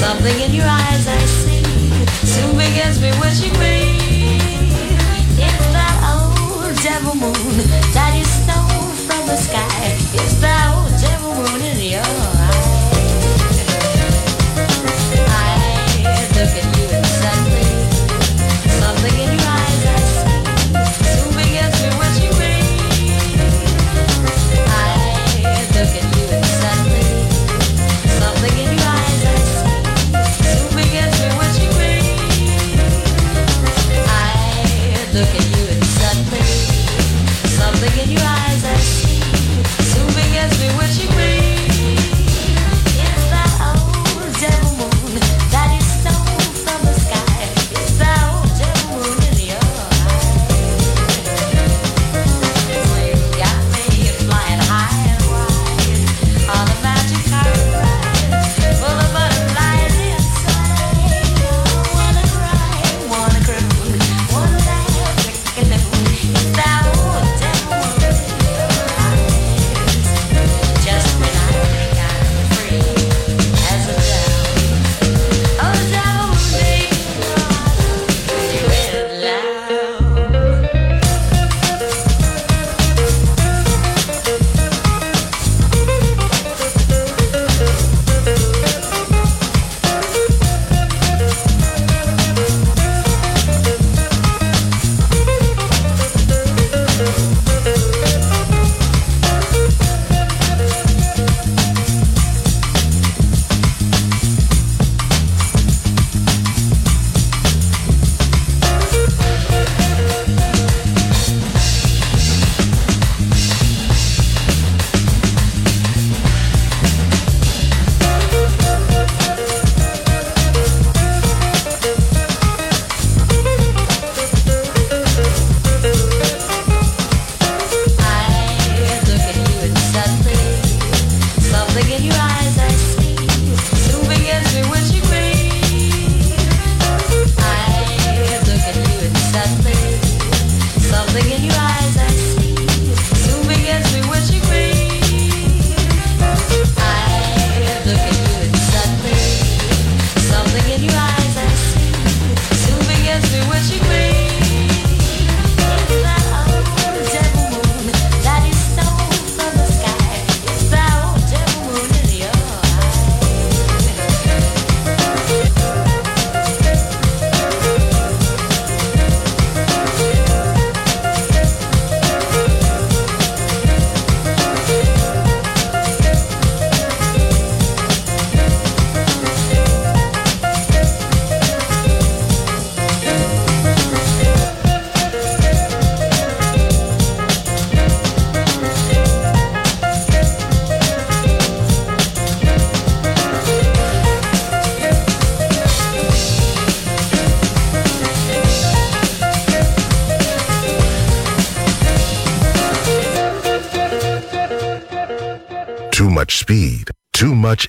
Something in your eyes I see, soon begins. tells me what you made. It's that old devil moon that you stole from the sky. It's that old devil moon in your eyes. I look at you and suddenly something in your eyes I see. Something tells me what you made. I look at you and suddenly something in your eyes I see. Something tells me what you made. I look at you and suddenly something in your eyes I see. Something tells me what you made. It's that old devil moon that you stole from the sky. It's that old devil moon in your eyes. So you got me flying high and wide on a magic carpet ride, full of butterflies inside. Wanna cry, wanna croon, wanna laugh, kick and moon. It's that old devil moon in your eyes. Just when I think I'm free as a dove, oh devil moon in your eyes, you ain't allowed. I look at you and suddenly something in your eyes I see. Something tells me what you made. I look at you and suddenly something in your eyes I see. Something tells me what you made. I look at you and suddenly something in your eyes I see. Something tells me what you made. It's that old devil moon that you stole from the sky. It's that old devil moon in your eyes. Too much speed, too much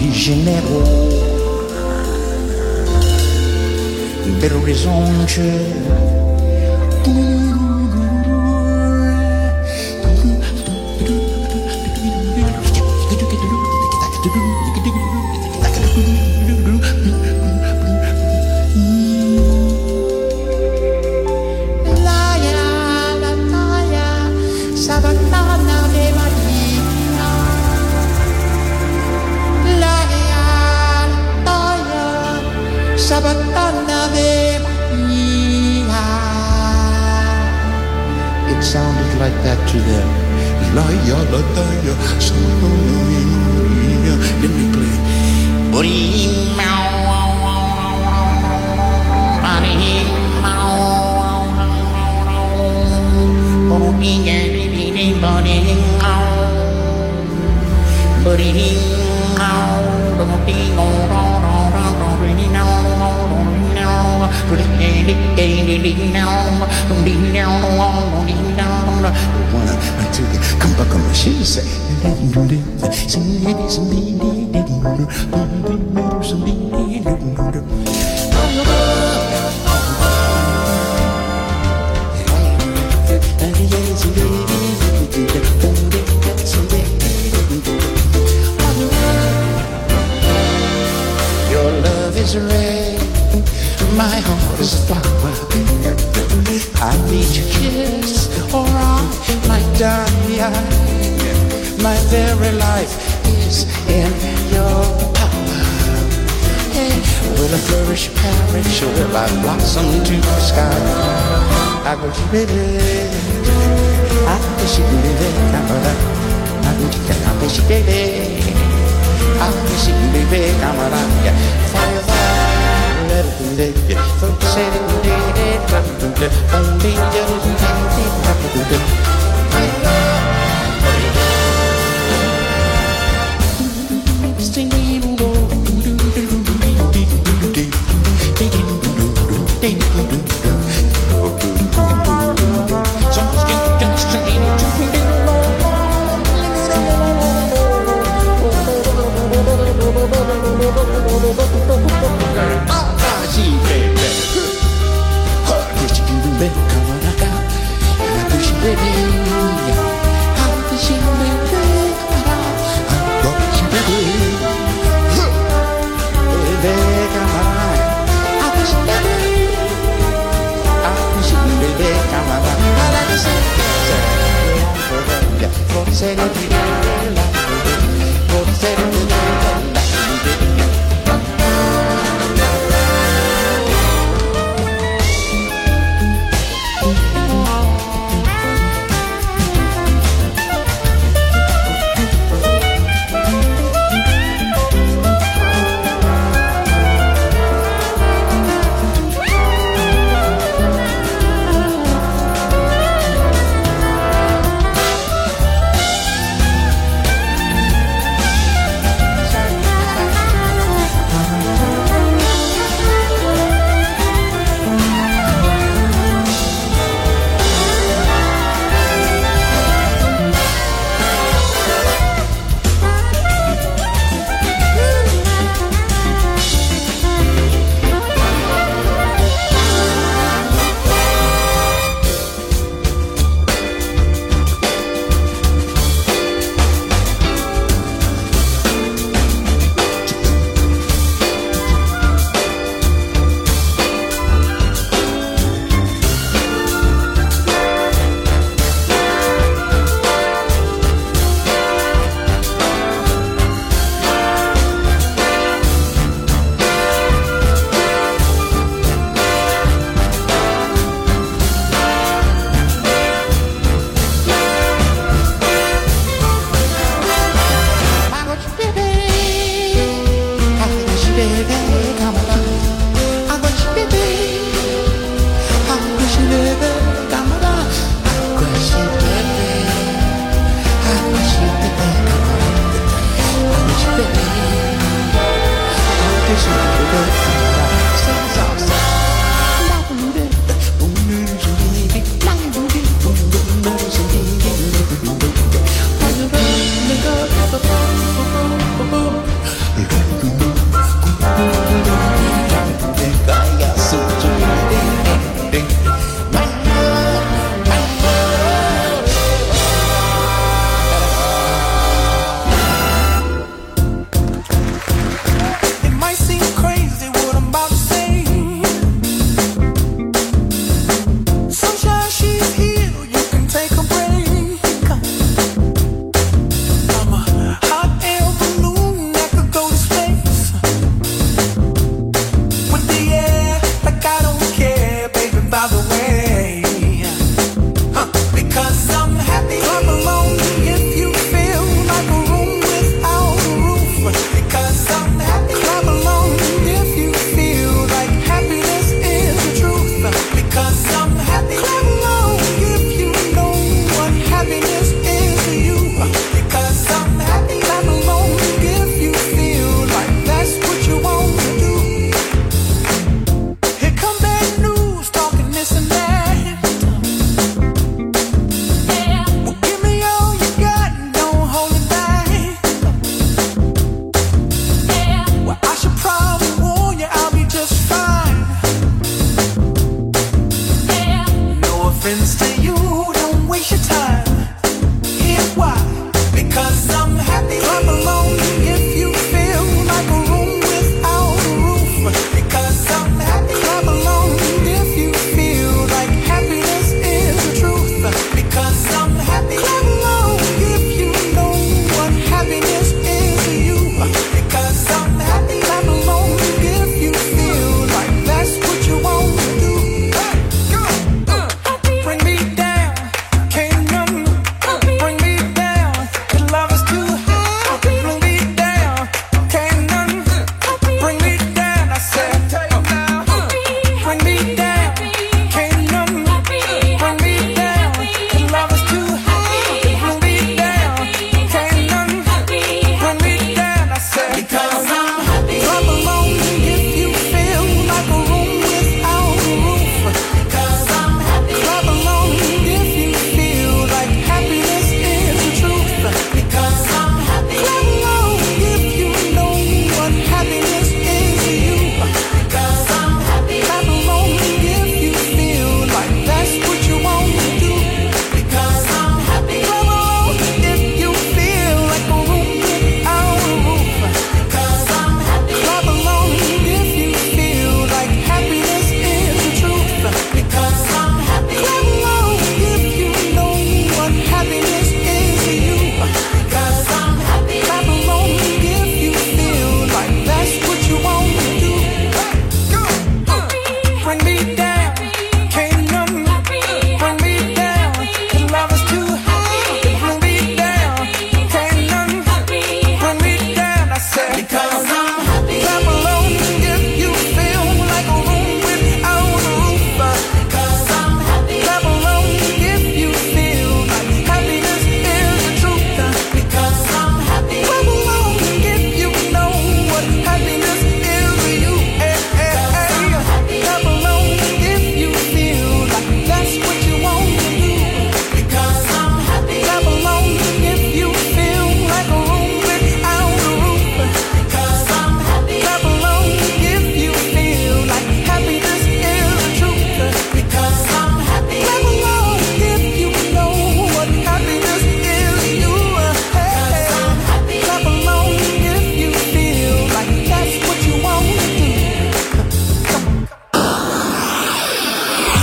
in Janeiro, Belo Horizonte, Savannah de Marina, la realtà, Savannah de Marina. It sounded like that to them. La ya la ya, Savannah de Marina. Let me play. Boring. Body, Come back on my shoes. Your love is red, my heart is flower. I need your kiss, or I might die. My very life is in your power. Hey, will I flourish, perish, or will I blossom to the sky? I could live it. I wish you could live it. I wish you could live it. I wish you could live it. I'm alive. Firefly, let it live. Folks say it live. Only just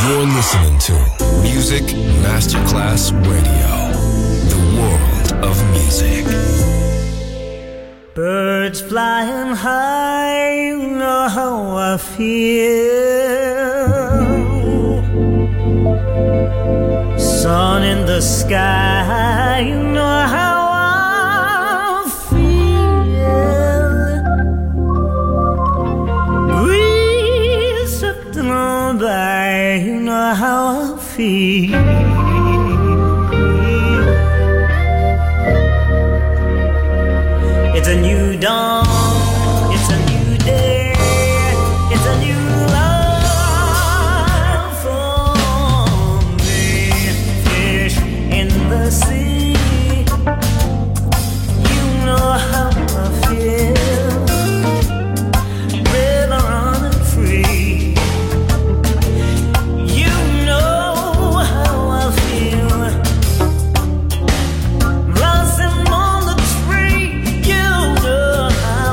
You're listening to Music Masterclass Radio, the world of music. Birds flying high, you know how I feel. Sun in the sky, you know how I feel. Breeze drifting on by, you know how I feel. It's a new dawn, it's a new day, it's a new love for me. Fish in the sea, you know how I feel. River on and free, you know how I feel. Blossom on the tree, you know how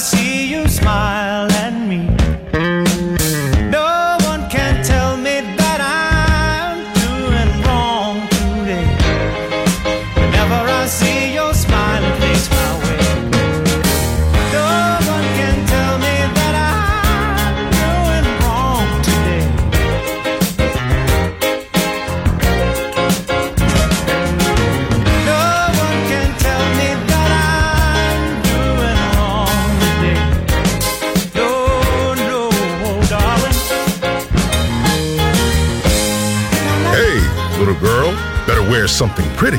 see you smile at me. No one can tell me that I'm doing wrong today. Whenever I see your smile, it makes my way. No one can tell me that I'm doing wrong today. No one can tell me that I'm doing wrong today. No, no, darling. Hey, little girl, better wear something pretty.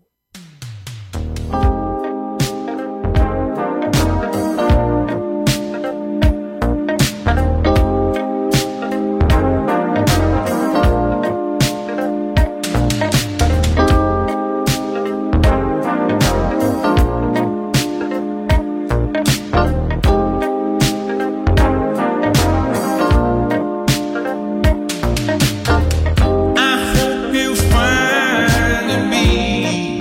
I hope you find me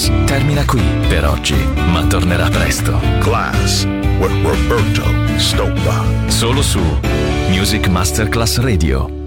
Class termina qui per oggi, ma tornerà presto. Class with Roberto Stoppa. Solo su Music Masterclass Radio.